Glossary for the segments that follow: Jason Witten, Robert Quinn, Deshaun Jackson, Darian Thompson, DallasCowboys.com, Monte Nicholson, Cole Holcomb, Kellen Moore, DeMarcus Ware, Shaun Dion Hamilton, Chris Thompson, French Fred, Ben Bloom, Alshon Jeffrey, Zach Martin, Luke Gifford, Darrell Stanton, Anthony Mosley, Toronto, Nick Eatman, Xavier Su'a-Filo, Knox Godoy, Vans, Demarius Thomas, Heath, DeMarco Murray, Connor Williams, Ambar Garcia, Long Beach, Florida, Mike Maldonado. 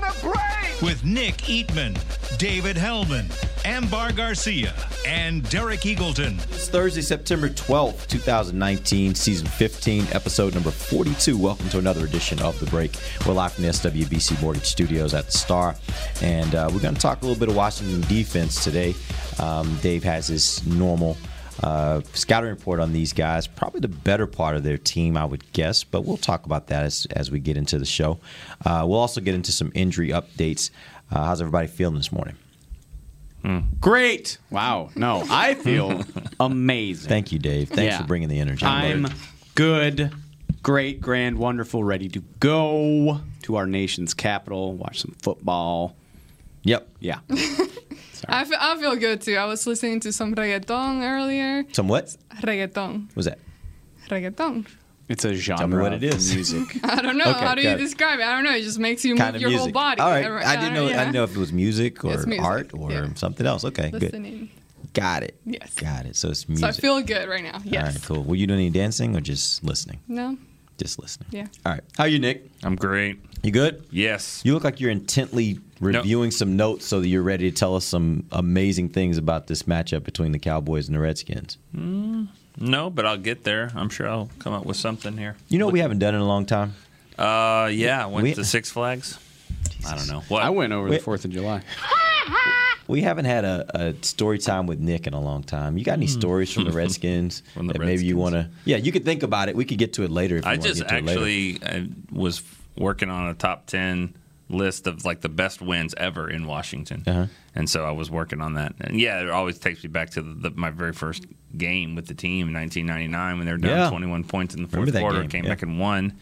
the break! With Nick Eatman, David Hellman, Ambar Garcia, and Derek Eagleton. It's Thursday, September 12th, 2019, Season 15, Episode number 42. Welcome to another edition of The Break. We're live from the SWBC Mortgage Studios at the Star, and we're going to talk a little bit of Washington defense today. Dave has his normal scouting report on these guys, probably the better part of their team, I would guess, but we'll talk about that as we get into the show. We'll also get into some injury updates. How's everybody feeling this morning? Great. Wow. No, I feel amazing. Thank you, Dave. Thanks for bringing the energy. I'm good, great, grand, wonderful, ready to go to our nation's capital, watch some football. Yep. Yeah. I feel good, too. I was listening to some reggaeton earlier. Some what? Reggaeton. What's that? Reggaeton. It's a genre. Tell me what it is. Music. I don't know. Okay, how do you describe it? I don't know. It just makes you move your whole body. All right. I didn't know if it was music or music. Art or something else. Okay, listening. Good. Got it. Yes. Got it. So it's music. So I feel good right now. Yes. All right, cool. Were you doing any dancing or just listening? No. Just listening. Yeah. All right. How are you, Nick? I'm great. You good? Yes. You look like you're intently reviewing some notes so that you're ready to tell us some amazing things about this matchup between the Cowboys and the Redskins. No, but I'll get there. I'm sure I'll come up with something here. You know what we haven't done in a long time? Yeah, I went to Six Flags. Jesus. I don't know. What? I went over the 4th of July. We haven't had a story time with Nick in a long time. You got any stories from the Redskins maybe you want to? Yeah, you could think about it. We could get to it later if you want to get to it later. I was working on a top 10 list of like the best wins ever in Washington. Uh-huh. And so I was working on that. And yeah, it always takes me back to my very first game with the team in 1999 when they were down 21 points in the fourth quarter. Game. Came back and won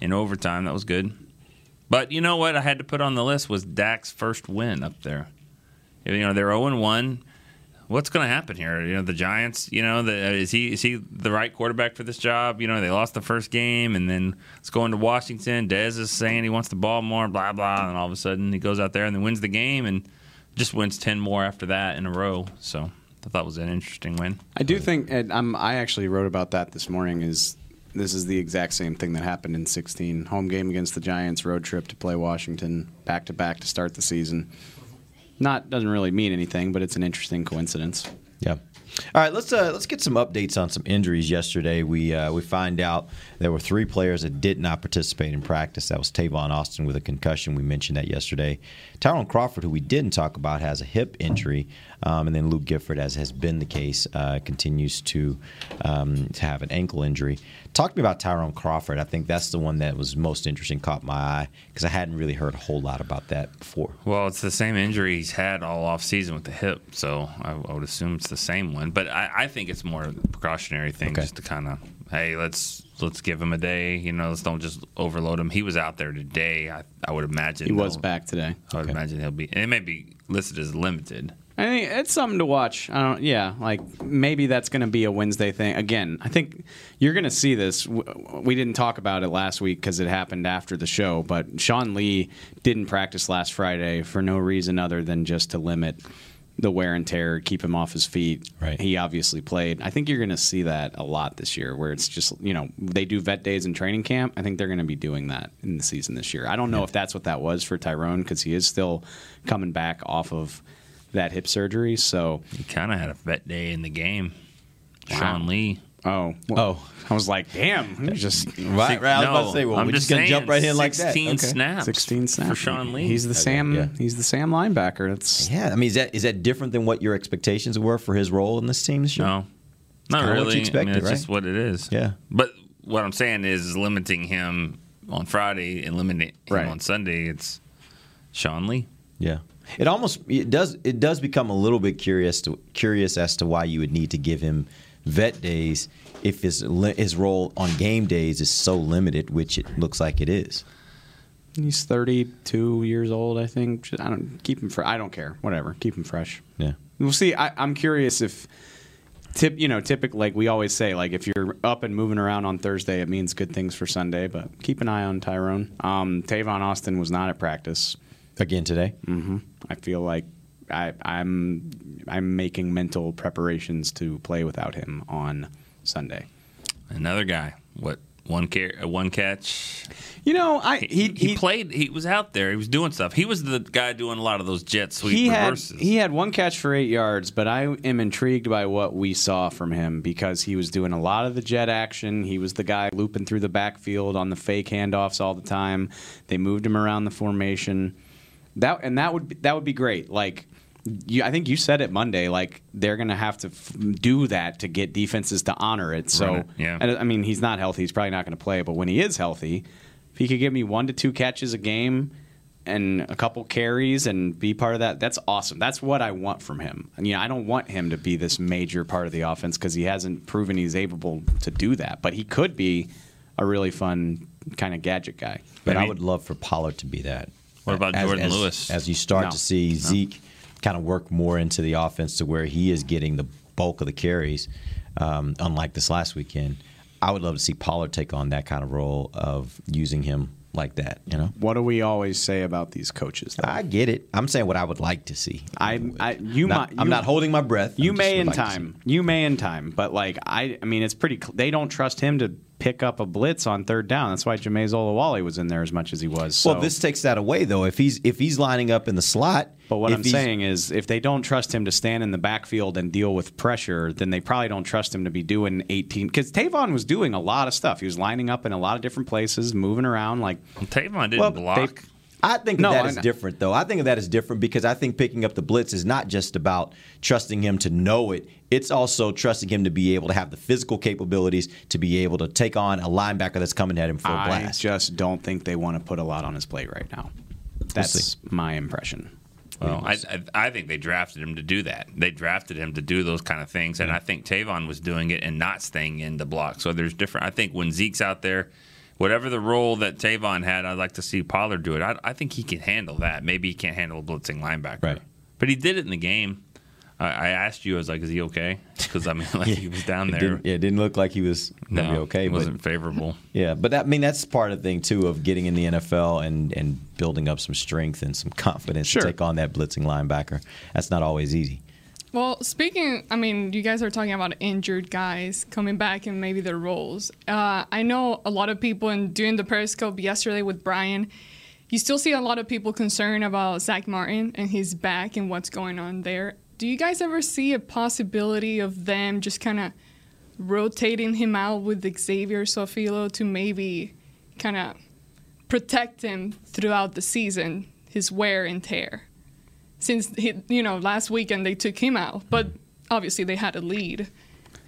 in overtime. That was good. But you know what I had to put on the list was Dak's first win up there. You know, they're 0-1. What's going to happen here? You know, the Giants, you know, is he the right quarterback for this job? You know, they lost the first game, and then it's going to Washington. Dez is saying he wants the ball more, blah, blah, and all of a sudden he goes out there and then wins the game and just wins 10 more after that in a row. So I thought it was an interesting win. I do think, and I actually wrote about that this morning, is this is the exact same thing that happened in 16. Home game against the Giants, road trip to play Washington, back-to-back to start the season. Doesn't really mean anything, but it's an interesting coincidence. Yeah. All right, let's get some updates on some injuries. Yesterday, we find out there were 3 players that did not participate in practice. That was Tavon Austin with a concussion. We mentioned that yesterday. Tyrone Crawford, who we didn't talk about, has a hip injury, and then Luke Gifford, as has been the case, continues to have an ankle injury. Talk to me about Tyrone Crawford. I think that's the one that was most interesting, caught my eye, because I hadn't really heard a whole lot about that before. Well, it's the same injury he's had all offseason with the hip, so I would assume it's the same one. But I think it's more of a precautionary thing, just to kind of, hey, let's give him a day. You know, let's don't just overload him. He was out there today. I would imagine he was back today. I would imagine he'll be. It may be listed as limited. I think it's something to watch. Like maybe that's going to be a Wednesday thing again. I think you're going to see this. We didn't talk about it last week because it happened after the show. But Sean Lee didn't practice last Friday for no reason other than just to limit the wear and tear, keep him off his feet. Right. He obviously played. I think you're going to see that a lot this year where it's just, you know, they do vet days in training camp. I think they're going to be doing that in the season this year. I don't know if that's what that was for Tyrone because he is still coming back off of that hip surgery. So he kind of had a vet day in the game. Wow. Sean Lee. Oh. Well, I was like, damn. I'm just right. I was about to say, well, I'm just going to jump right in like that. 16 snaps. 16 snaps. For Sean Lee. He's the He's the Sam linebacker. I mean, is that different than what your expectations were for his role in this team this year? No. Not really. What you expected, it's just what it is. Yeah. But what I'm saying is limiting him on Friday and limiting him on Sunday, it's Sean Lee. Yeah. It does become a little bit curious as to why you would need to give him vet days if his role on game days is so limited, which it looks like it is. He's 32 years old, I think. I don't keep him. I don't care. Whatever. Keep him fresh. Yeah. We'll see. I'm curious if typical, like we always say, like if you're up and moving around on Thursday, it means good things for Sunday. But keep an eye on Tyrone. Tavon Austin was not at practice again today. Mm-hmm. I feel like I'm making mental preparations to play without him on Sunday. Another guy. What? One catch. You know, he played. He was out there. He was doing stuff. He was the guy doing a lot of those jet sweep reverses. He had one catch for 8 yards, but I am intrigued by what we saw from him because he was doing a lot of the jet action. He was the guy looping through the backfield on the fake handoffs all the time. They moved him around the formation. That would be great. Like. I think you said it Monday, like they're going to have to do that to get defenses to honor it. So, yeah. I mean, he's not healthy. He's probably not going to play. But when he is healthy, if he could give me 1 to 2 catches a game and a couple carries and be part of that, that's awesome. That's what I want from him. I mean, I don't want him to be this major part of the offense because he hasn't proven he's able to do that. But he could be a really fun kind of gadget guy. But I would love for Pollard to be that. What about Jourdan Lewis? As you start to see Zeke kind of work more into the offense to where he is getting the bulk of the carries, unlike this last weekend. I would love to see Pollard take on that kind of role of using him like that. You know, what do we always say about these coaches, though? I get it. I'm saying what I would like to see. I'm not holding my breath. You may in time. You may in time. But, like, I mean, it's pretty – they don't trust him to pick up a blitz on third down. That's why Jameis Olawale was in there as much as he was. So. Well, this takes that away, though. If he's lining up in the slot – But what I'm saying is if they don't trust him to stand in the backfield and deal with pressure, then they probably don't trust him to be doing 18. Because Tavon was doing a lot of stuff. He was lining up in a lot of different places, moving around. Like Tavon didn't block. I think that is different, though. I think of that as different because I think picking up the blitz is not just about trusting him to know it. It's also trusting him to be able to have the physical capabilities to be able to take on a linebacker that's coming at him for a blast. I just don't think they want to put a lot on his plate right now. That's my impression. Well, I think they drafted him to do that. They drafted him to do those kind of things, and I think Tavon was doing it and not staying in the block. So there's different. I think when Zeke's out there, whatever the role that Tavon had, I'd like to see Pollard do it. I think he can handle that. Maybe he can't handle a blitzing linebacker, right. But he did it in the game. I asked you, I was like, "Is he okay?" Because I mean, like he was down there. It didn't look like he was going to be okay. It wasn't favorable. Yeah, but that, I mean, that's part of the thing too of getting in the NFL and building up some strength and some confidence to take on that blitzing linebacker. That's not always easy. Well, you guys are talking about injured guys coming back and maybe their roles. I know a lot of people, and doing the Periscope yesterday with Brian, you still see a lot of people concerned about Zach Martin and his back and what's going on there. Do you guys ever see a possibility of them just kind of rotating him out with Xavier Su'a-Filo to maybe kind of protect him throughout the season, his wear and tear? Since, last weekend they took him out, but obviously they had a lead,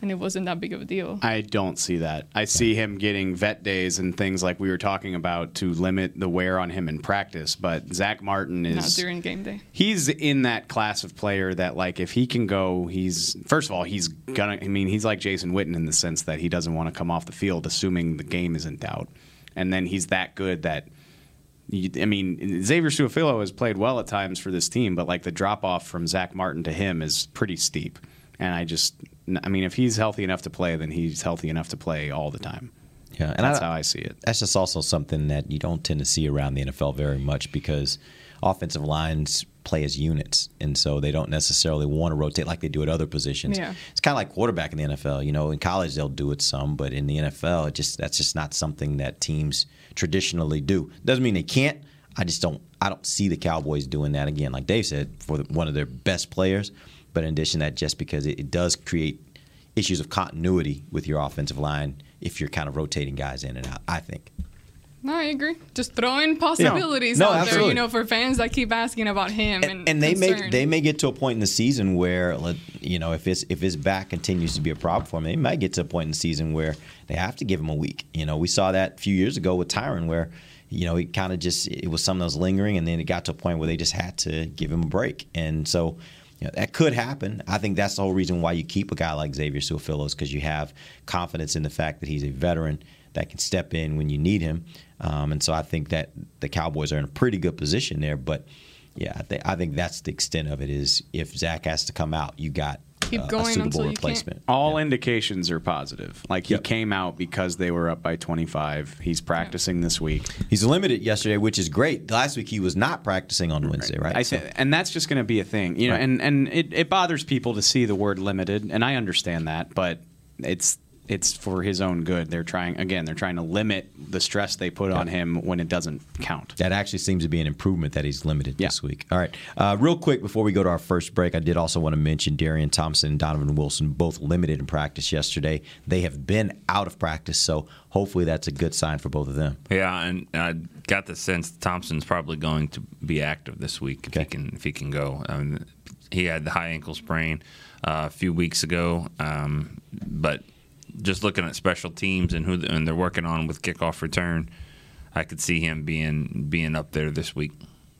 and it wasn't that big of a deal. I don't see that. I see him getting vet days and things like we were talking about to limit the wear on him in practice. But Zach Martin is... Not during game day. He's in that class of player that, like, if he can go, he's... First of all, he's going to... I mean, he's like Jason Witten in the sense that he doesn't want to come off the field assuming the game is in doubt. And then he's that good that... I mean, Xavier Su'a-Filo has played well at times for this team, but, like, the drop-off from Zach Martin to him is pretty steep. And if he's healthy enough to play, then he's healthy enough to play all the time. Yeah, and that's how I see it. That's just also something that you don't tend to see around the NFL very much because offensive lines play as units, and so they don't necessarily want to rotate like they do at other positions. Yeah. It's kind of like quarterback in the NFL. You know, in college they'll do it some, but in the NFL, that's just not something that teams traditionally do. Doesn't mean they can't. I don't see the Cowboys doing that again. Like Dave said, for one of their best players. But in addition to that, just because it does create issues of continuity with your offensive line if you're kind of rotating guys in and out, I think. No, I agree. Just throwing possibilities out absolutely. There, for fans that keep asking about him. And they may get to a point in the season where, if his back continues to be a problem for him, they might get to a point in the season where they have to give him a week. You know, we saw that a few years ago with Tyron where, it kind of just – it was something that was lingering, and then it got to a point where they just had to give him a break. And so – that could happen. I think that's the whole reason why you keep a guy like Xavier Su'a-Filo is because you have confidence in the fact that he's a veteran that can step in when you need him. And so I think that the Cowboys are in a pretty good position there. But, yeah, I think that's the extent of it is if Zach has to come out, you got a suitable replacement. All indications are positive. Like, he came out because they were up by 25. He's practicing this week. He's limited yesterday, which is great. Last week he was not practicing on Wednesday, right? And that's just going to be a thing. You know, and it bothers people to see the word limited, and I understand that, but it's for his own good. They're trying to limit the stress they put on him when it doesn't count. That actually seems to be an improvement that he's limited this week. All right. Real quick, before we go to our first break, I did also want to mention Darian Thompson and Donovan Wilson, both limited in practice yesterday. They have been out of practice, so hopefully that's a good sign for both of them. Yeah, and I got the sense Thompson's probably going to be active this week if he can go. He had the high ankle sprain a few weeks ago, but just looking at special teams and who they're working on with kickoff return, I could see him being up there this week.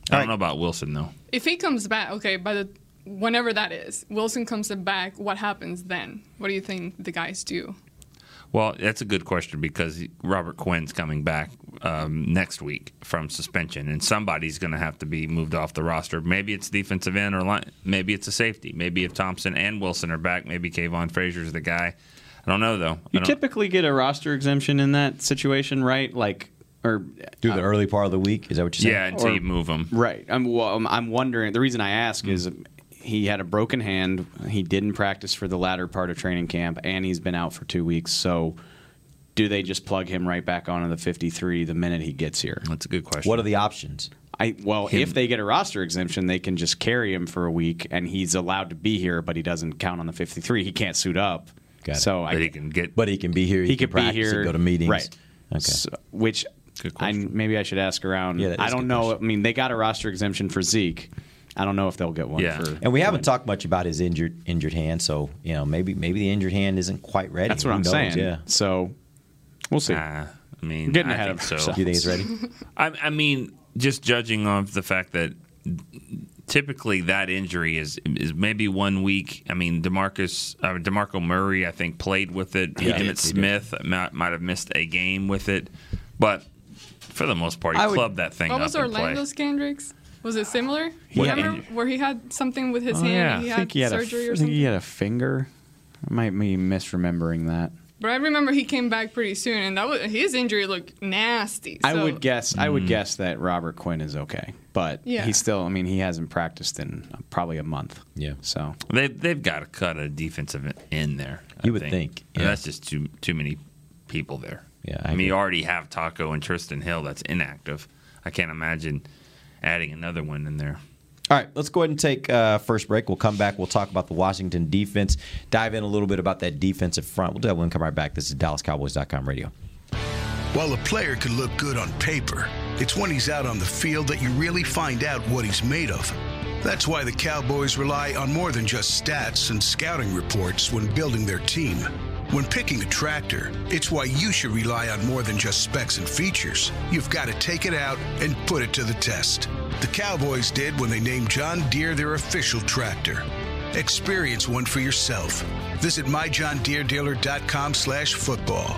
I don't know about Wilson, though. If he comes back, whenever that is, Wilson comes back, what happens then? What do you think the guys do? Well, that's a good question because Robert Quinn's coming back next week from suspension, and somebody's going to have to be moved off the roster. Maybe it's defensive end or line. Maybe it's a safety. Maybe if Thompson and Wilson are back, maybe Kayvon Frazier's the guy. I don't know, though. You typically get a roster exemption in that situation, right? Like, or through the early part of the week? Is that what you're saying? Yeah, until you move him. Right. I'm wondering. The reason I ask is he had a broken hand. He didn't practice for the latter part of training camp, and he's been out for 2 weeks. So do they just plug him right back onto the 53 the minute he gets here? That's a good question. What are the options? If they get a roster exemption, they can just carry him for a week, and he's allowed to be here, but he doesn't count on the 53. He can't suit up. But he can be here. He can practice, be here, and go to meetings. Right. Okay. So, which maybe I should ask around. Yeah, I don't know. Question. I mean, they got a roster exemption for Zeke. I don't know if they'll get one. Yeah. And we haven't talked much about his injured hand. So you know, maybe the injured hand isn't quite ready. That's what I'm saying. Yeah. So we'll see. Getting ahead of ourselves. Do you think it's ready? I mean, just judging off the fact that typically that injury is maybe 1 week. I mean, DeMarco Murray, I think, played with it. Yeah, Emmitt Smith might have missed a game with it. But for the most part, he clubbed that thing up. What was Orlando Scandrick's? Was it similar? Where he had something with his hand? Yeah. I think he had a finger. I might be misremembering that. But I remember he came back pretty soon, and that was, his injury looked nasty. So. I would guess that Robert Quinn is okay, but he hasn't practiced in probably a month. Yeah, so they've got to cut a defensive end there. I would think. Yeah. That's just too many people there. Yeah, I mean, you already have Taco and Tristan Hill. That's inactive. I can't imagine adding another one in there. All right, let's go ahead and take first break. We'll come back. We'll talk about the Washington defense, dive in a little bit about that defensive front. We'll do that when we come right back. This is DallasCowboys.com radio. While a player can look good on paper, it's when he's out on the field that you really find out what he's made of. That's why the Cowboys rely on more than just stats and scouting reports when building their team. When picking a tractor, it's why you should rely on more than just specs and features. You've got to take it out and put it to the test. The Cowboys did when they named John Deere their official tractor. Experience one for yourself. Visit myjohndeeredealer.com/football.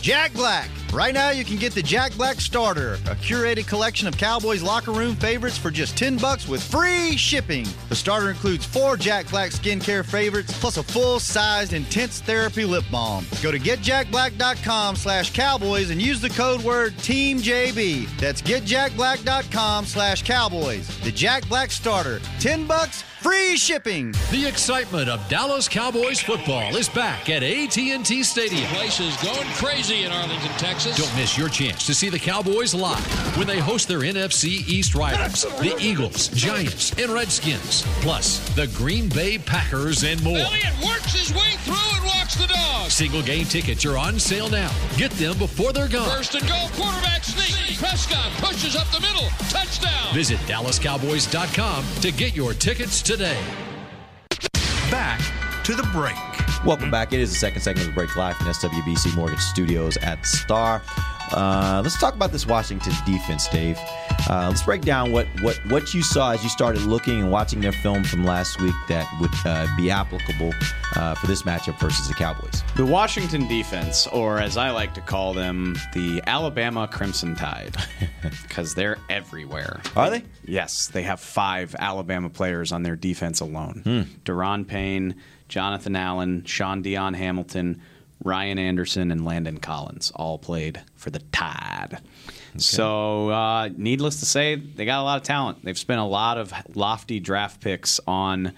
Jack Black? Right now you can get the Jack Black Starter, a curated collection of Cowboys locker room favorites for just $10 with free shipping. The starter includes 4 Jack Black skincare favorites plus a full-sized intense therapy lip balm. Go to getjackblack.com/cowboys and use the code word TEAMJB. That's getjackblack.com/cowboys. The Jack Black Starter, $10. Free shipping. The excitement of Dallas Cowboys football is back at AT&T Stadium. The place is going crazy in Arlington, Texas. Texas. Don't miss your chance to see the Cowboys live when they host their NFC East rivals, the Eagles, Giants, and Redskins, plus the Green Bay Packers and more. Elliott works his way through and walks the dog. Single game tickets are on sale now. Get them before they're gone. First and goal, quarterback sneak. Prescott pushes up the middle. Touchdown. Visit DallasCowboys.com to get your tickets today. Back to the break. Welcome back. It is the second segment of The Break live from SWBC Mortgage Studios at Star. Let's talk about this Washington defense, Dave. Let's break down what you saw as you started looking and watching their film from last week that would be applicable for this matchup versus the Cowboys. The Washington defense, or as I like to call them, the Alabama Crimson Tide, because they're everywhere. Are they? Yes. They have 5 Alabama players on their defense alone. Daron Payne, Jonathan Allen, Shaun Dion Hamilton, Ryan Anderson, and Landon Collins all played for the Tide. Okay. So, needless to say, they got a lot of talent. They've spent a lot of lofty draft picks on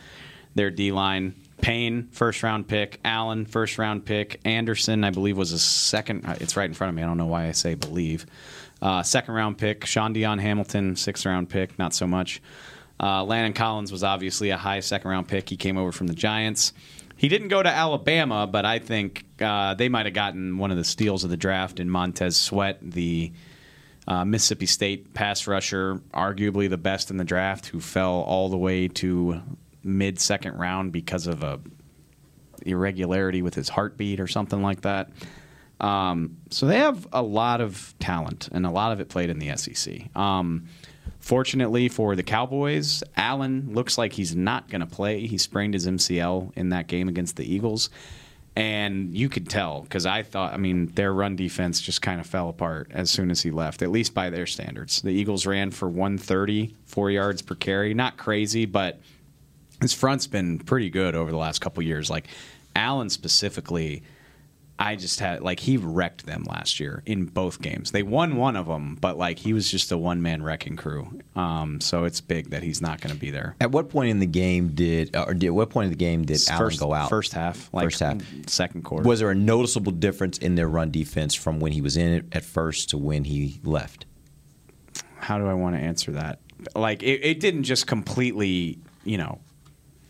their D-line. Payne, first-round pick. Allen, first-round pick. Anderson, I believe, was a second. It's right in front of me. I don't know why I say believe. Second-round pick. Shaun Dion Hamilton, sixth-round pick. Not so much. Landon Collins was obviously a high second-round pick. He came over from the Giants. He didn't go to Alabama, but I think they might have gotten one of the steals of the draft in Montez Sweat, the Mississippi State pass rusher, arguably the best in the draft, who fell all the way to mid-second round because of a irregularity with his heartbeat or something like that. So they have a lot of talent, and a lot of it played in the SEC. Fortunately for the Cowboys, Allen looks like he's not going to play. He sprained his MCL in that game against the Eagles. And you could tell because their run defense just kind of fell apart as soon as he left, at least by their standards. The Eagles ran for 130, 4 yards per carry. Not crazy, but his front's been pretty good over the last couple years. Like Allen specifically, I just had he wrecked them last year in both games. They won one of them, but he was just a one-man wrecking crew. So it's big that he's not going to be there. At what point in the game did Allen go out? First half, second quarter. Was there a noticeable difference in their run defense from when he was in it at first to when he left? How do I want to answer that? It didn't just completely,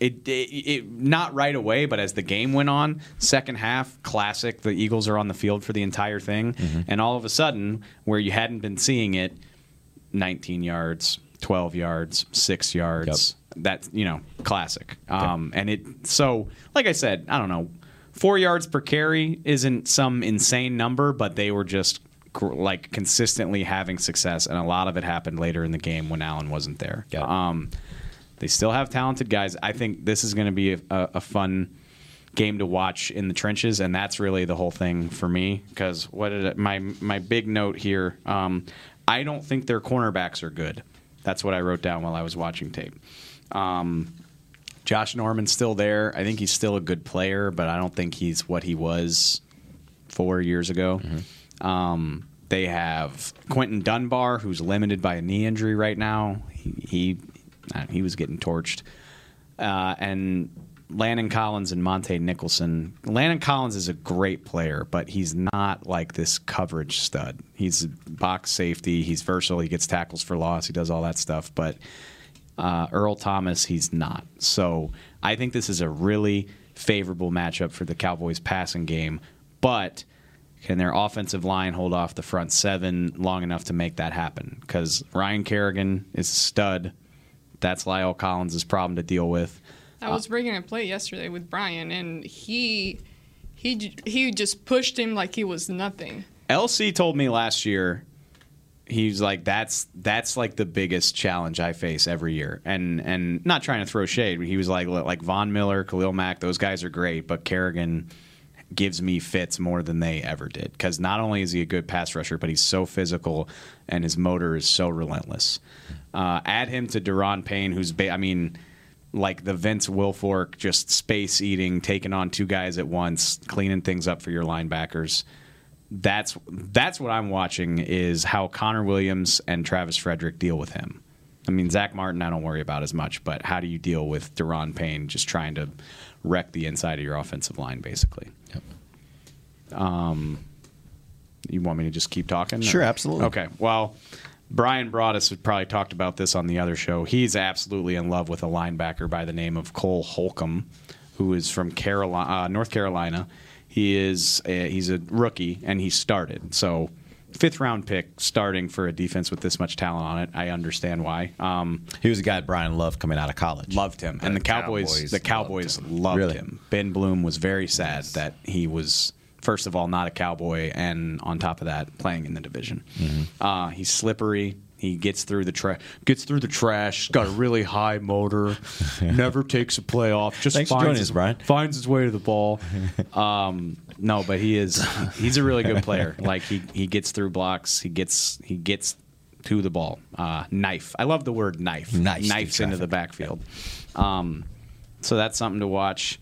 It not right away, but as the game went on, second half, classic, the Eagles are on the field for the entire thing. Mm-hmm. And all of a sudden, where you hadn't been seeing it, 19 yards, 12 yards, 6 yards, yep. That's, classic. Okay. So, like I said, I don't know, 4 yards per carry isn't some insane number, but they were just consistently having success. And a lot of it happened later in the game when Allen wasn't there. Yep. They still have talented guys. I think this is going to be a fun game to watch in the trenches, and that's really the whole thing for me. Because my big note here, I don't think their cornerbacks are good. That's what I wrote down while I was watching tape. Josh Norman's still there. I think he's still a good player, but I don't think he's what he was 4 years ago. Mm-hmm. They have Quentin Dunbar, who's limited by a knee injury right now. He was getting torched. And Landon Collins and Monte Nicholson. Landon Collins is a great player, but he's not this coverage stud. He's box safety. He's versatile. He gets tackles for loss. He does all that stuff. But Earl Thomas, he's not. So I think this is a really favorable matchup for the Cowboys passing game. But can their offensive line hold off the front seven long enough to make that happen? Because Ryan Kerrigan is a stud. That's La'el Collins' problem to deal with. I was breaking a play yesterday with Brian, and he just pushed him like he was nothing. LC told me last year, he's like, that's the biggest challenge I face every year. And not trying to throw shade, but he was like Von Miller, Khalil Mack, those guys are great, but Kerrigan gives me fits more than they ever did. Because not only is he a good pass rusher, but he's so physical, and his motor is so relentless. Add him to Daron Payne, who's, the Vince Wilfork, just space-eating, taking on two guys at once, cleaning things up for your linebackers. That's what I'm watching, is how Connor Williams and Travis Frederick deal with him. Zach Martin I don't worry about as much, but how do you deal with Daron Payne just trying to wreck the inside of your offensive line, basically? Yep. You want me to just keep talking? Sure, absolutely. Okay. Well, Brian Broaddus has probably talked about this on the other show. He's absolutely in love with a linebacker by the name of Cole Holcomb, who is from North Carolina. He's a rookie, and he started. So fifth-round pick starting for a defense with this much talent on it. I understand why. He was a guy Brian loved coming out of college. Loved him. And the Cowboys loved him. Ben Bloom was very sad that he was, first of all, not a Cowboy, and on top of that, playing in the division. Mm-hmm. He's slippery. He gets through the trash. Got a really high motor. Never takes a play off. Just finds his way to the ball. No, but he's a really good player. Like he gets through blocks. He gets to the ball. Knife. I love the word knife. Knifes into the backfield. So that's something to watch.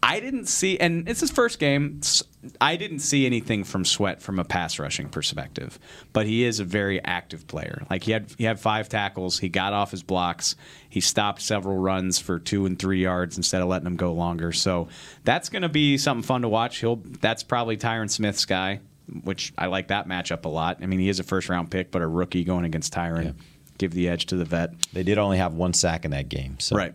I didn't see, and it's his first game, I didn't see anything from Sweat from a pass rushing perspective, but he is a very active player. Like he had 5 tackles, he got off his blocks, he stopped several runs for 2 and 3 yards instead of letting them go longer. So that's going to be something fun to watch. That's probably Tyron Smith's guy, which I like that matchup a lot. I mean, he is a first round pick, but a rookie going against Tyron. Yeah. Give the edge to the vet. They did only have 1 sack in that game, so right.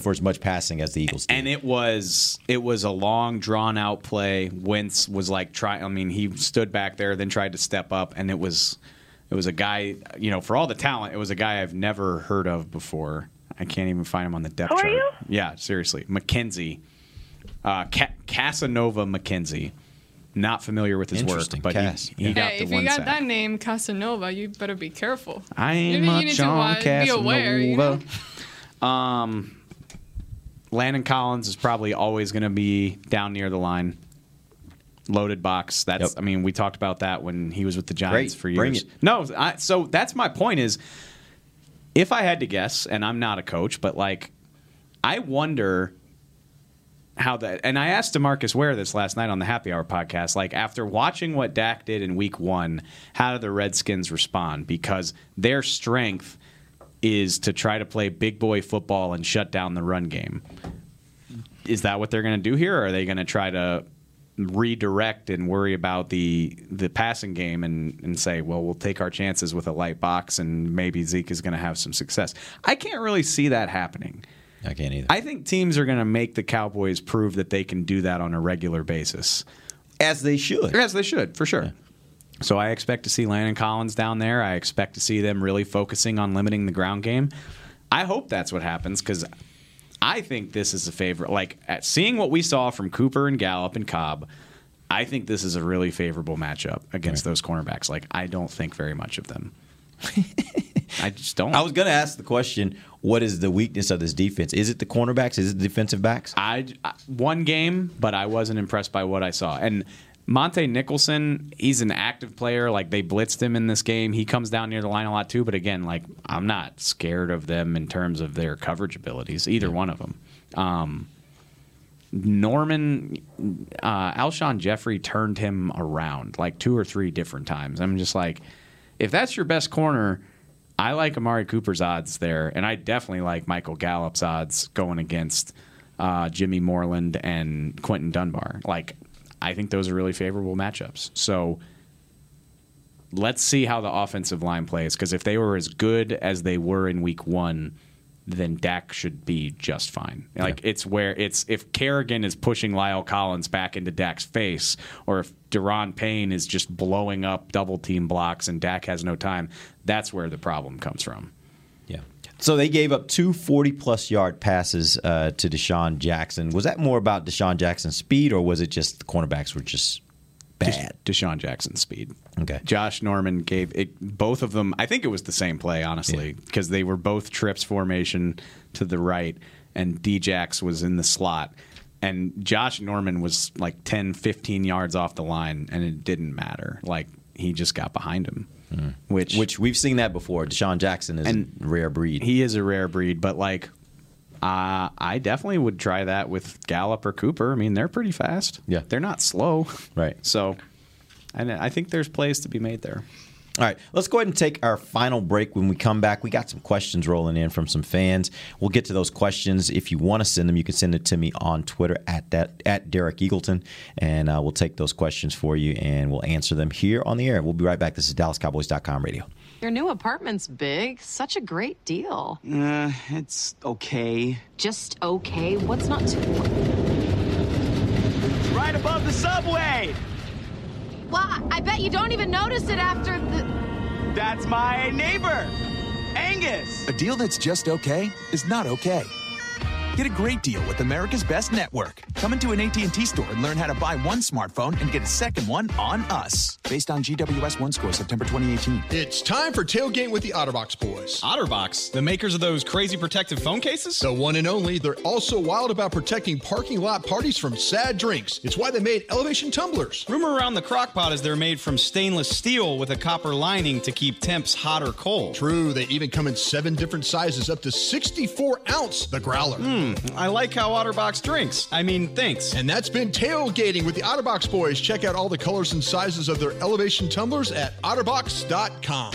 For as much passing as the Eagles did. And it was a long, drawn-out play. Wentz was like he stood back there, then tried to step up, and it was a guy, for all the talent, it was a guy I've never heard of before. I can't even find him on the depth chart. Who are you? Yeah, seriously. McKenzie. Casanova McKenzie. Not familiar with his work, but he got the 1 sack. Hey, if you got that name, Casanova, you better be careful. I ain't much John Casanova. Be aware, Landon Collins is probably always going to be down near the line. Loaded box. That's. Yep. I mean, we talked about that when he was with the Giants for years. Bring it. No, so that's my point is, if I had to guess, and I'm not a coach, but I wonder how that, and I asked DeMarcus Ware this last night on the Happy Hour podcast, after watching what Dak did in week 1, how do the Redskins respond? Because their strength is to try to play big boy football and shut down the run game. Is that what they're going to do here, or are they going to try to redirect and worry about the passing game and say, well, we'll take our chances with a light box and maybe Zeke is going to have some success? I can't really see that happening. I can't either. I think teams are going to make the Cowboys prove that they can do that on a regular basis. As they should. As they should, for sure. Yeah. So I expect to see Landon Collins down there. I expect to see them really focusing on limiting the ground game. I hope that's what happens, because I think this is a favorite. Seeing what we saw from Cooper and Gallup and Cobb, I think this is a really favorable matchup against those cornerbacks. I don't think very much of them. I just don't. I was going to ask the question, what is the weakness of this defense? Is it the cornerbacks? Is it the defensive backs? One game, but I wasn't impressed by what I saw. And Monte Nicholson, he's an active player. They blitzed him in this game. He comes down near the line a lot too. But again, I'm not scared of them in terms of their coverage abilities, either one of them. Norman, Alshon Jeffrey turned him around 2 or 3 different times. I'm just like, if that's your best corner, I like Amari Cooper's odds there, and I definitely like Michael Gallup's odds going against Jimmy Moreland and Quentin Dunbar. I think those are really favorable matchups. So let's see how the offensive line plays, because if they were as good as they were in week 1, then Dak should be just fine. If Kerrigan is pushing La'el Collins back into Dak's face, or if Daron Payne is just blowing up double team blocks and Dak has no time, that's where the problem comes from. Yeah. So they gave up 2 40-plus yard passes to Deshaun Jackson. Was that more about Deshaun Jackson's speed, or was it just the cornerbacks were just bad? Deshaun Jackson's speed. Okay. Josh Norman gave both of them. I think it was the same play, honestly, because they were both trips formation to the right, and D-Jax was in the slot. And Josh Norman was 10, 15 yards off the line, and it didn't matter. He just got behind him. Mm. Which we've seen that before. Deshaun Jackson is a rare breed. He is a rare breed, but I definitely would try that with Gallup or Cooper. I mean, they're pretty fast. Yeah. They're not slow. Right. So, and I think there's plays to be made there. All right, let's go ahead and take our final break. When we come back, we got some questions rolling in from some fans. We'll get to those questions. If you want to send them, you can send it to me on Twitter at Derek Eagleton, and we'll take those questions for you, and we'll answer them here on the air. We'll be right back. This is DallasCowboys.com radio. Your new apartment's big. Such a great deal. It's okay. Just okay? What's not too... It's right above the subway! Well, I bet you don't even notice it after the... That's my neighbor, Angus. A deal that's just okay is not okay. Get a great deal with America's Best Network. Come into an AT&T store and learn how to buy one smartphone and get a second one on us. Based on GWS 1 score, September 2018. It's time for Tailgate with the Otterbox boys. Otterbox? The makers of those crazy protective phone cases? The one and only. They're also wild about protecting parking lot parties from sad drinks. It's why they made Elevation Tumblers. Rumor around the crockpot is they're made from stainless steel with a copper lining to keep temps hot or cold. True. They even come in 7 different sizes up to 64 ounce, the growler. I like how Otterbox drinks. I mean, thanks. And that's been Tailgating with the Otterbox boys. Check out all the colors and sizes of their Elevation Tumblers at Otterbox.com.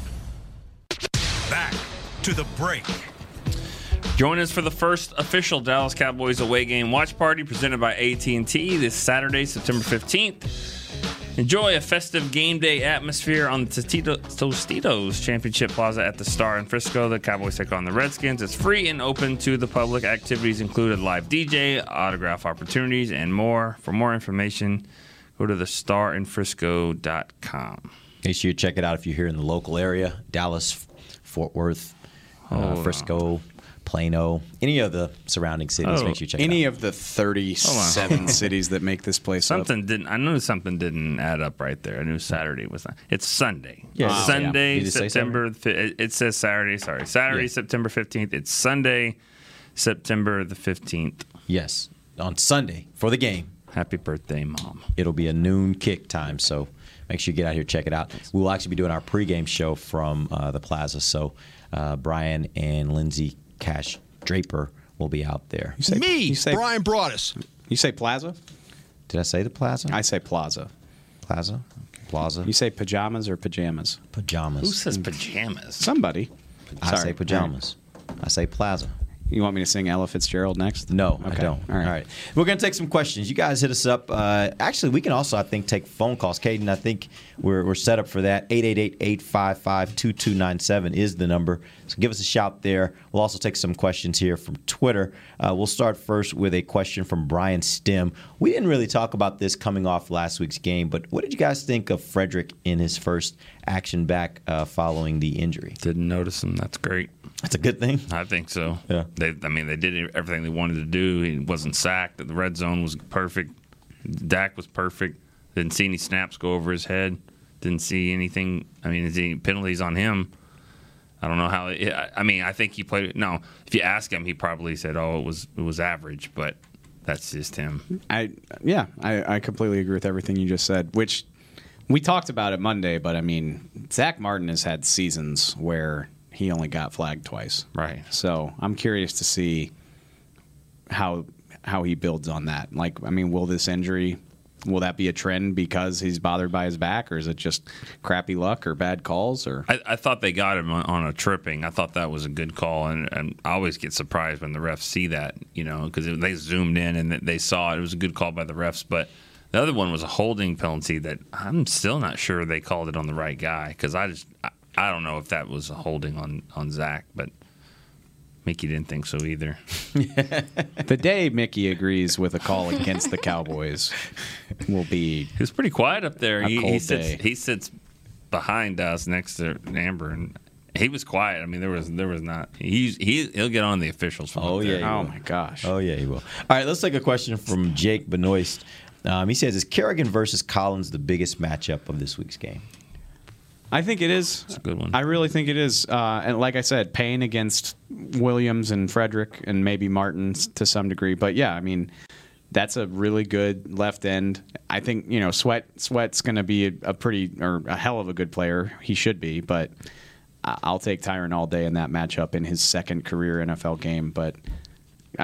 Back to the break. Join us for the first official Dallas Cowboys away game watch party presented by AT&T this Saturday, September 15th. Enjoy a festive game day atmosphere on the Tostitos Championship Plaza at the Star in Frisco. The Cowboys take on the Redskins. It's free and open to the public. Activities include a live DJ, autograph opportunities, and more. For more information, go to thestarinfrisco.com. Make sure you check it out if you're here in the local area, Dallas, Fort Worth, Frisco, Plano, any of the surrounding cities. Make sure you check any out. Of the 37 cities that make this place something up. I knew something didn't add up right there. I knew Saturday was not. It's Sunday. Yeah, wow. Sunday, yeah. September. It says Saturday. Sorry, Saturday, yeah. September 15th. It's Sunday, September the 15th. Yes, on Sunday for the game. Happy birthday, Mom. It'll be a noon kick time, so make sure you get out here, check it out. We will actually be doing our pregame show from the plaza, so Brian and Lindsay Cash Draper will be out there. Brian Broaddus. You say plaza? Did I say the plaza? I say plaza. Plaza? Okay. Plaza. You say pajamas or pajamas? Pajamas. Who says pajamas? Somebody. I say pajamas. I say plaza. You want me to sing Ella Fitzgerald next? No, okay. I don't. All right. We're going to take some questions. You guys hit us up. Actually, we can also, I think, take phone calls. Caden, I think we're set up for that. 888-855-2297 is the number. So give us a shout there. We'll also take some questions here from Twitter. We'll start first with a question from Brian Stem. We didn't really talk about this coming off last week's game, but what did you guys think of Frederick in his first action back following the injury? Didn't notice him. That's great. That's a good thing? I think so. Yeah. They did everything they wanted to do. He wasn't sacked. The red zone was perfect. Dak was perfect. Didn't see any snaps go over his head. Didn't see anything. I mean, is any penalties on him? I don't know how. I think he played. No, if you ask him, he probably said, it was average, but that's just him. I completely agree with everything you just said, which we talked about it Monday, but, I mean, Zach Martin has had seasons where he only got flagged twice. Right. So I'm curious to see how he builds on that. Like, I mean, will that be a trend because he's bothered by his back, or is it just crappy luck or bad calls? Or I thought they got him on a tripping. I thought that was a good call, and I always get surprised when the refs see that, you know, because they zoomed in and they saw it. It was a good call by the refs, but the other one was a holding penalty that I'm still not sure they called it on the right guy, because I just – I don't know if that was a holding on Zach, but Mickey didn't think so either. The day Mickey agrees with a call against the Cowboys will be. He was pretty quiet up there. He sits behind us next to Amber, and he was quiet. I mean, there was not. He'll get on the officials. From up there. Yeah. Oh my gosh. Oh yeah, he will. All right, let's take a question from Jake Benoist. He says, "Is Kerrigan versus Collins the biggest matchup of this week's game?" I think it is. That's a good one. I really think it is. And like I said, Payne against Williams and Frederick and maybe Martin to some degree. But yeah, I mean, that's a really good left end. I think, you know, Sweat's going to be a hell of a good player. He should be, but. I'll take Tyron all day in that matchup in his second career NFL game. But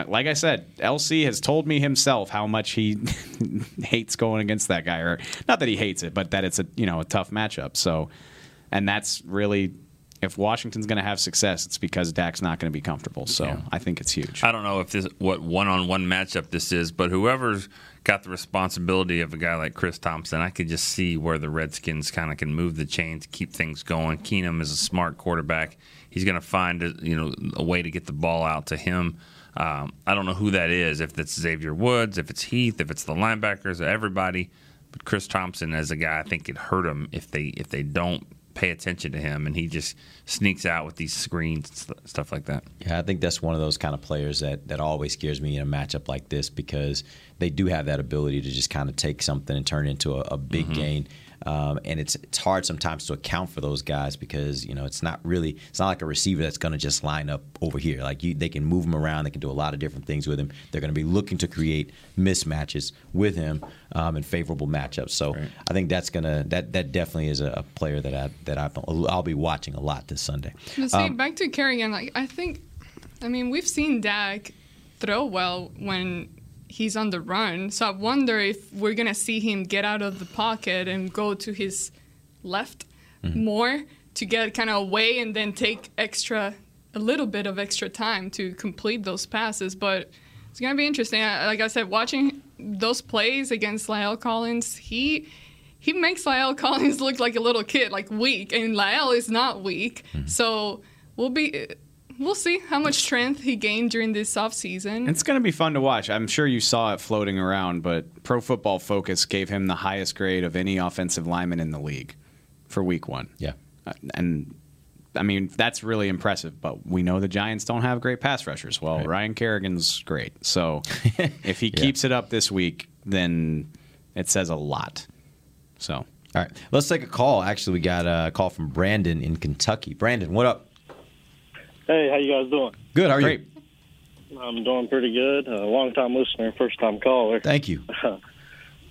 like I said, LC has told me himself how much he hates going against that guy. Or not that he hates it, but that it's a tough matchup. So, and that's really, if Washington's going to have success, it's because Dak's not going to be comfortable. So yeah. I think it's huge. I don't know if what one-on-one matchup this is, but whoever's got the responsibility of a guy like Chris Thompson, I could just see where the Redskins kind of can move the chains, keep things going. Keenum is a smart quarterback. He's going to find a way to get the ball out to him. I don't know who that is, if it's Xavier Woods, if it's Heath, if it's the linebackers, everybody. But Chris Thompson as a guy, I think it hurt him if they don't pay attention to him, and he just sneaks out with these screens and stuff like that. Yeah, I think that's one of those kind of players that always scares me in a matchup like this, because they do have that ability to just kind of take something and turn it into a big gain. And it's hard sometimes to account for those guys, because it's not like a receiver that's going to just line up over here. Like they can move him around, they can do a lot of different things with him. They're going to be looking to create mismatches with him in favorable matchups. So right. I think that's that definitely is a player that I'll be watching a lot this Sunday. But see, back to Kerrigan, I mean we've seen Dak throw well when he's on the run, so I wonder if we're going to see him get out of the pocket and go to his left more to get kind of away and then take a little bit of extra time to complete those passes. But it's going to be interesting. Like I said, watching those plays against La'el Collins, he makes La'el Collins look like a little kid, like weak, and La'el is not weak. So We'll see how much strength he gained during this offseason. It's going to be fun to watch. I'm sure you saw it floating around, but Pro Football Focus gave him the highest grade of any offensive lineman in the league for week one. Yeah. And, I mean, that's really impressive, but we know the Giants don't have great pass rushers. Well, right. Ryan Kerrigan's great. So if he keeps it up this week, then it says a lot. So. All right. Let's take a call. Actually, we got a call from Brandon in Kentucky. Brandon, what up? Hey, how you guys doing? Good, how are you? I'm doing pretty good. Long-time listener, first-time caller. Thank you.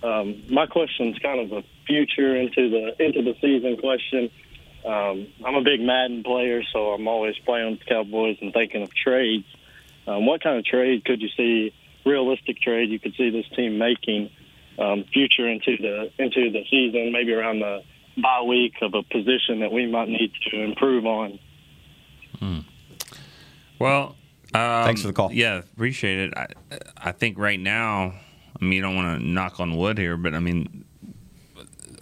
My question's kind of a future into the season question. I'm a big Madden player, so I'm always playing with the Cowboys and thinking of trades. What kind of trade could you see, realistic trade you could see this team making future into the season, maybe around the bye week, of a position that we might need to improve on? Well, thanks for the call. Yeah, appreciate it. I think right now, I mean, you don't want to knock on wood here, but I mean,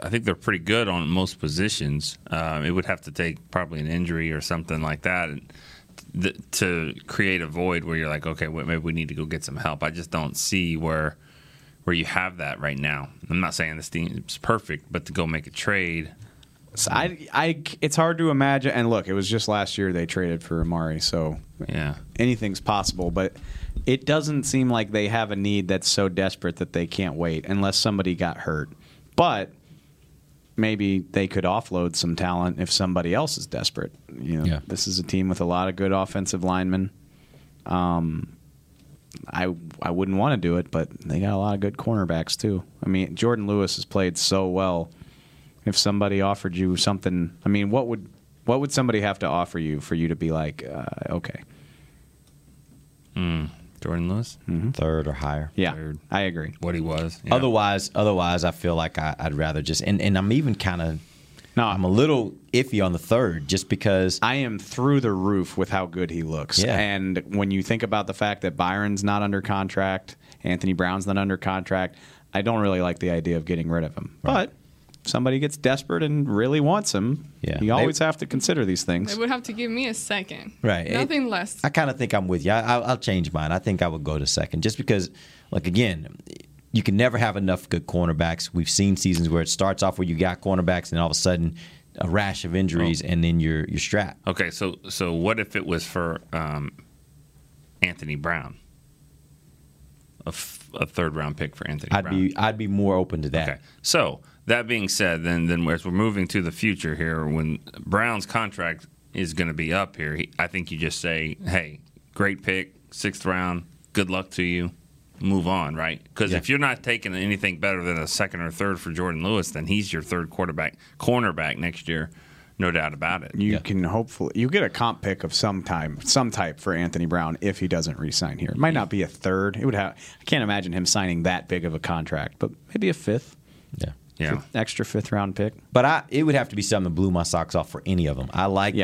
I think they're pretty good on most positions. It would have to take probably an injury or something like that to create a void where you're like, okay, well, maybe we need to go get some help. I just don't see where you have that right now. I'm not saying this team's perfect, but to go make a trade. So it's hard to imagine. And look, it was just last year they traded for Amari, so yeah, anything's possible. But it doesn't seem like they have a need that's so desperate that they can't wait, unless somebody got hurt. But maybe they could offload some talent if somebody else is desperate. This is a team with a lot of good offensive linemen. I wouldn't want to do it, but they got a lot of good cornerbacks too. I mean, Jourdan Lewis has played so well. If somebody offered you something, I mean, what would somebody have to offer you for you to be like, okay? Jourdan Lewis, third or higher. Yeah, third. I agree. What he was. Yeah. Otherwise, I feel like I'd rather just. And I'm even kind of. No, I'm a little iffy on the third, just because I am through the roof with how good he looks. Yeah. And when you think about the fact that Byron's not under contract, Anthony Brown's not under contract, I don't really like the idea of getting rid of him. Right. But somebody gets desperate and really wants him, you always have to consider these things. They would have to give me a second. Right. Nothing less. I kind of think I'm with you. I'll change mine. I think I would go to second just because, like, again, you can never have enough good cornerbacks. We've seen seasons where it starts off where you got cornerbacks and all of a sudden a rash of injuries and then you're strapped. Okay, so what if it was for Anthony Brown? A third-round pick for Anthony Brown. I'd be more open to that. Okay. So that being said, then as we're moving to the future here, when Brown's contract is going to be up here, I think you just say, hey, great pick, 6th round, good luck to you, move on, right? Because if you're not taking anything better than a second or third for Jourdan Lewis, then he's your third cornerback next year. No doubt about it. You can hopefully – you get a comp pick of some type for Anthony Brown if he doesn't re-sign here. It might not be a third. It would have. I can't imagine him signing that big of a contract, but maybe a 5th. Yeah. Extra 5th round pick. But it would have to be something that blew my socks off for any of them. I like the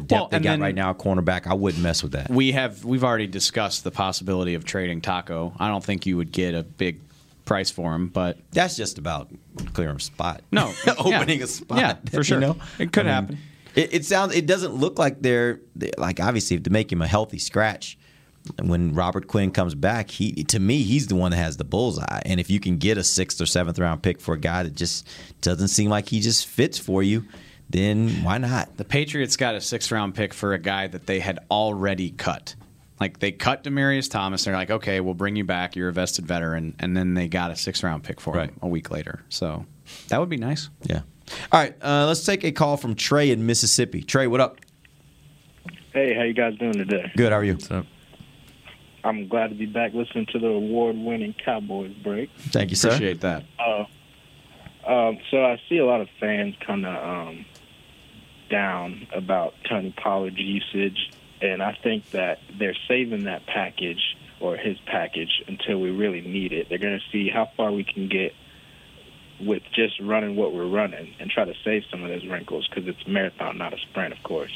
depth they got right now at cornerback. I wouldn't mess with that. We've already discussed the possibility of trading Taco. I don't think you would get a big – price for him, but that's just about clearing a spot. No, opening a spot. Yeah, for sure. You know? It could happen. It doesn't look like they're like, obviously, to make him a healthy scratch. When Robert Quinn comes back, he's the one that has the bullseye. And if you can get a 6th or 7th round pick for a guy that just doesn't seem like he just fits for you, then why not? The Patriots got a 6th round pick for a guy that they had already cut. Like, they cut Demarius Thomas, and they're like, okay, we'll bring you back. You're a vested veteran. And then they got a 6th round pick for him a week later. So that would be nice. Yeah. All right, let's take a call from Trey in Mississippi. Trey, what up? Hey, how you guys doing today? Good, how are you? What's up? I'm glad to be back listening to the award-winning Cowboys break. Thank you, sir. Appreciate that. So I see a lot of fans kind of down about Tony Pollard usage. And I think that they're saving that package or his package until we really need it. They're going to see how far we can get with just running what we're running and try to save some of those wrinkles because it's a marathon, not a sprint, of course.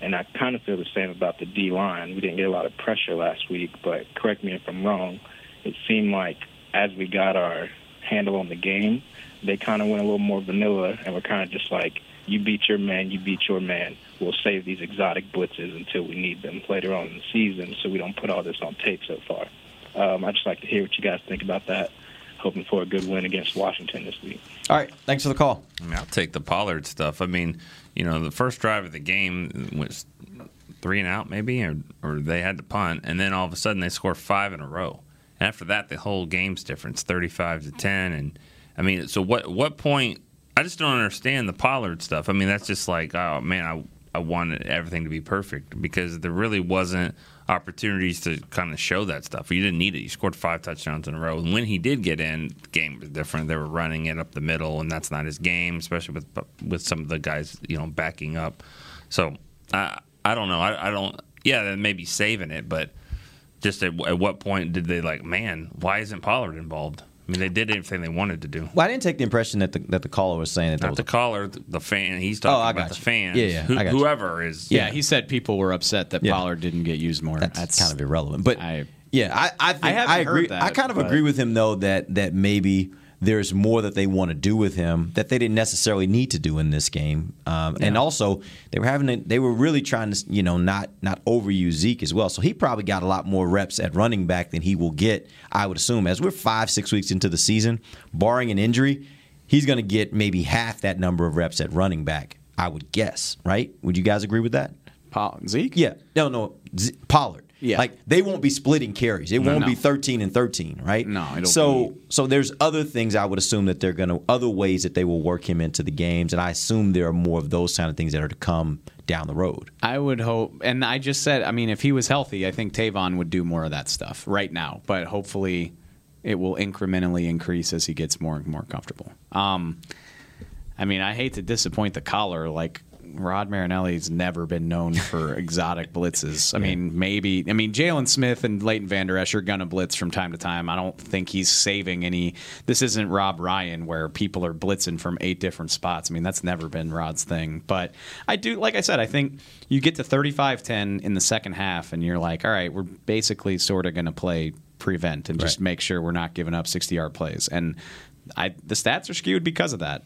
And I kind of feel the same about the D-line. We didn't get a lot of pressure last week, but correct me if I'm wrong, it seemed like as we got our handle on the game, they kind of went a little more vanilla and were kind of just like, you beat your man, you beat your man. We'll save these exotic blitzes until we need them later on in the season so we don't put all this on tape so far. I'd just like to hear what you guys think about that. Hoping for a good win against Washington this week. All right. Thanks for the call. I mean, I'll take the Pollard stuff. I mean, you know, the first drive of the game was 3 and out maybe, or they had to punt, and then all of a sudden they score 5 in a row. And after that, the whole game's difference, 35-10. And, I mean, so what point – I just don't understand the Pollard stuff. I mean, that's just like, oh, man, I wanted everything to be perfect because there really wasn't opportunities to kind of show that stuff. You didn't need it. You scored 5 touchdowns in a row. And when he did get in, the game was different. They were running it up the middle, and that's not his game, especially with some of the guys, you know, backing up. So I don't know. I don't – yeah, they may be saving it, but just at what point did they like, man, why isn't Pollard involved? I mean, they did everything they wanted to do. Well, I didn't take the impression that the caller was saying that. Not the caller, the fan. He's talking about the fans. Yeah, whoever is. Yeah, he said people were upset that Pollard didn't get used more. That's kind of irrelevant. But I agree. Heard that, I kind of agree with him though that maybe there's more that they want to do with him that they didn't necessarily need to do in this game. And also they were really trying to not overuse Zeke as well. So he probably got a lot more reps at running back than he will get, I would assume. As we're 5-6 weeks into the season, barring an injury, he's going to get maybe half that number of reps at running back, I would guess, right? Would you guys agree with that? Zeke? Yeah. No, Pollard. Yeah. Like, they won't be splitting carries. It won't be 13 and 13, right? No, it'll be. So there's other things I would assume that other ways that they will work him into the games, and I assume there are more of those kind of things that are to come down the road. I would hope, and I just said, I mean, if he was healthy, I think Tavon would do more of that stuff right now, but hopefully it will incrementally increase as he gets more and more comfortable. I mean, I hate to disappoint the caller, like, Rod Marinelli's never been known for exotic blitzes. I mean, maybe. I mean, Jalen Smith and Leighton Vander Esch are going to blitz from time to time. I don't think he's saving any. This isn't Rob Ryan where people are blitzing from 8 different spots. I mean, that's never been Rod's thing. But I do, like I said, I think you get to 35-10 in the second half, and you're like, all right, we're basically sort of going to play prevent and just make sure we're not giving up 60-yard plays. And the stats are skewed because of that.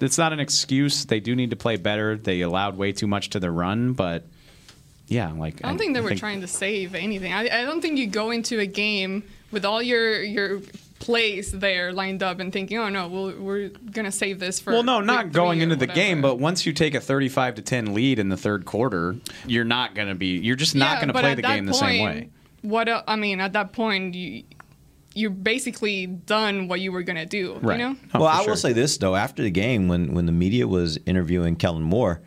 It's not an excuse. They do need to play better. They allowed way too much to the run, but yeah, like I don't think they were trying to save anything. I don't think you go into a game with all your plays there lined up and thinking, oh no, we're gonna save this for. Well, no, not going into the game, but once you take a 35-10 lead in the third quarter, you're not gonna be. You're just not gonna play the game the same way. What I mean, at that point, you're basically done what you were going to do. Right. You know? Oh, well, I will say this, though. After the game, when the media was interviewing Kellen Moore,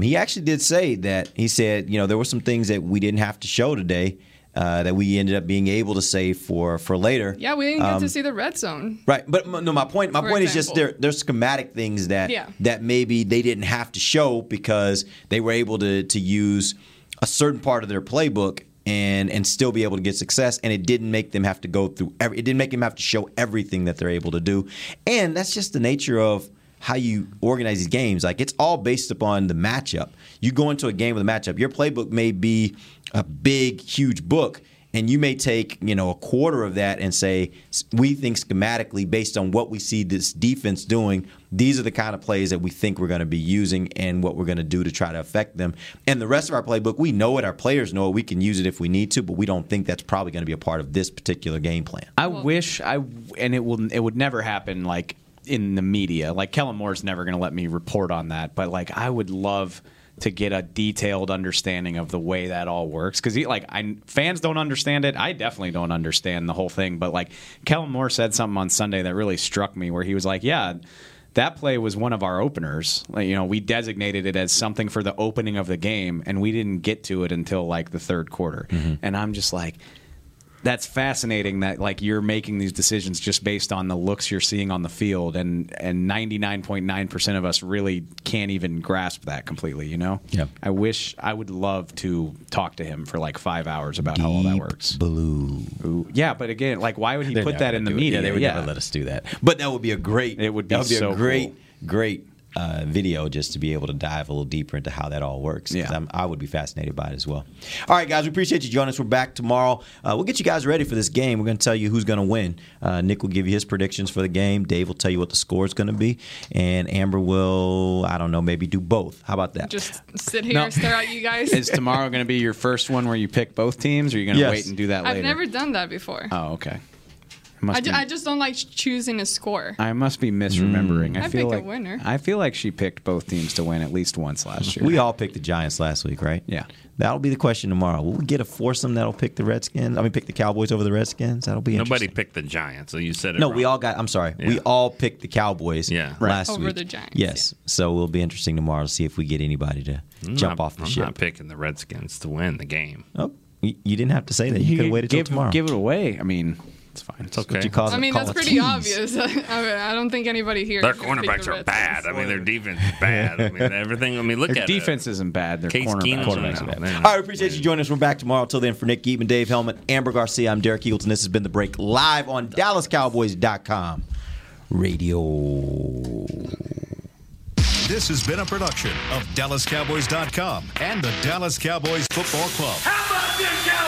he actually did say that he said, you know, there were some things that we didn't have to show today that we ended up being able to save for later. Yeah, we didn't get to see the red zone. Right. But no, my point is just there's schematic things that maybe they didn't have to show because they were able to use a certain part of their playbook and still be able to get success, and it didn't make them have to go through it didn't make them have to show everything that they're able to do. And that's just the nature of how you organize these games. Like, it's all based upon the matchup. You go into a game with a matchup. Your playbook may be a big, huge book, and you may take, you know, a quarter of that and say, we think schematically, based on what we see this defense doing, these are the kind of plays that we think we're going to be using and what we're going to do to try to affect them. And the rest of our playbook, we know it. Our players know it. We can use it if we need to, but we don't think that's probably going to be a part of this particular game plan. I wish it would never happen, like, in the media. Like, Kellen Moore's never going to let me report on that, but, like, I would love to get a detailed understanding of the way that all works. Because fans don't understand it. I definitely don't understand the whole thing. But, like, Kellen Moore said something on Sunday that really struck me where he was like, yeah, that play was one of our openers. Like, you know, we designated it as something for the opening of the game, and we didn't get to it until, like, the third quarter. Mm-hmm. And I'm just like, that's fascinating that, like, you're making these decisions just based on the looks you're seeing on the field, and 99.9% of us really can't even grasp that completely, you know? Yeah. I would love to talk to him for, like, 5 hours about how all that works. Blue. Ooh. Yeah, but again, like, why would he put that in the media? Yeah, they would never let us do that. But that would be a great video just to be able to dive a little deeper into how that all works. Yeah. I would be fascinated by it as well. All right, guys, we appreciate you joining us. We're back tomorrow. We'll get you guys ready for this game. We're going to tell you who's going to win. Nick will give you his predictions for the game. Dave will tell you what the score is going to be. And Amber will, I don't know, maybe do both. How about that? Just sit here and stare at you guys. Is tomorrow going to be your first one where you pick both teams, or are you going to wait and do that later? I've never done that before. Oh, okay. I just don't like choosing a score. I must be misremembering. I feel like a winner. I feel like she picked both teams to win at least once last year. We all picked the Giants last week, right? Yeah. That'll be the question tomorrow. Will we get a foursome that'll pick the Redskins? I mean, pick the Cowboys over the Redskins? That'll be interesting. Nobody picked the Giants, so you said it. No, we all got. I'm sorry. Yeah. We all picked the Cowboys last week. Over the Giants. Yes. Yeah. So it'll be interesting tomorrow to see if we get anybody to jump off the ship. I'm not picking the Redskins to win the game. Oh, you didn't have to say that. You could have waited till tomorrow. Give it away. I mean, it's fine. It's okay. That's pretty obvious. I don't think anybody here. Their cornerbacks are bad. I mean, their defense is bad. I mean, everything. I mean, look at it. Their defense isn't bad. Their cornerbacks are bad. All right, we appreciate you joining us. We're back tomorrow. Until then, for Nick Eatman, Dave Hellman, Amber Garcia, I'm Derek Eagleton. This has been The Break live on DallasCowboys.com radio. This has been a production of DallasCowboys.com and the Dallas Cowboys Football Club. How about this, Cowboys?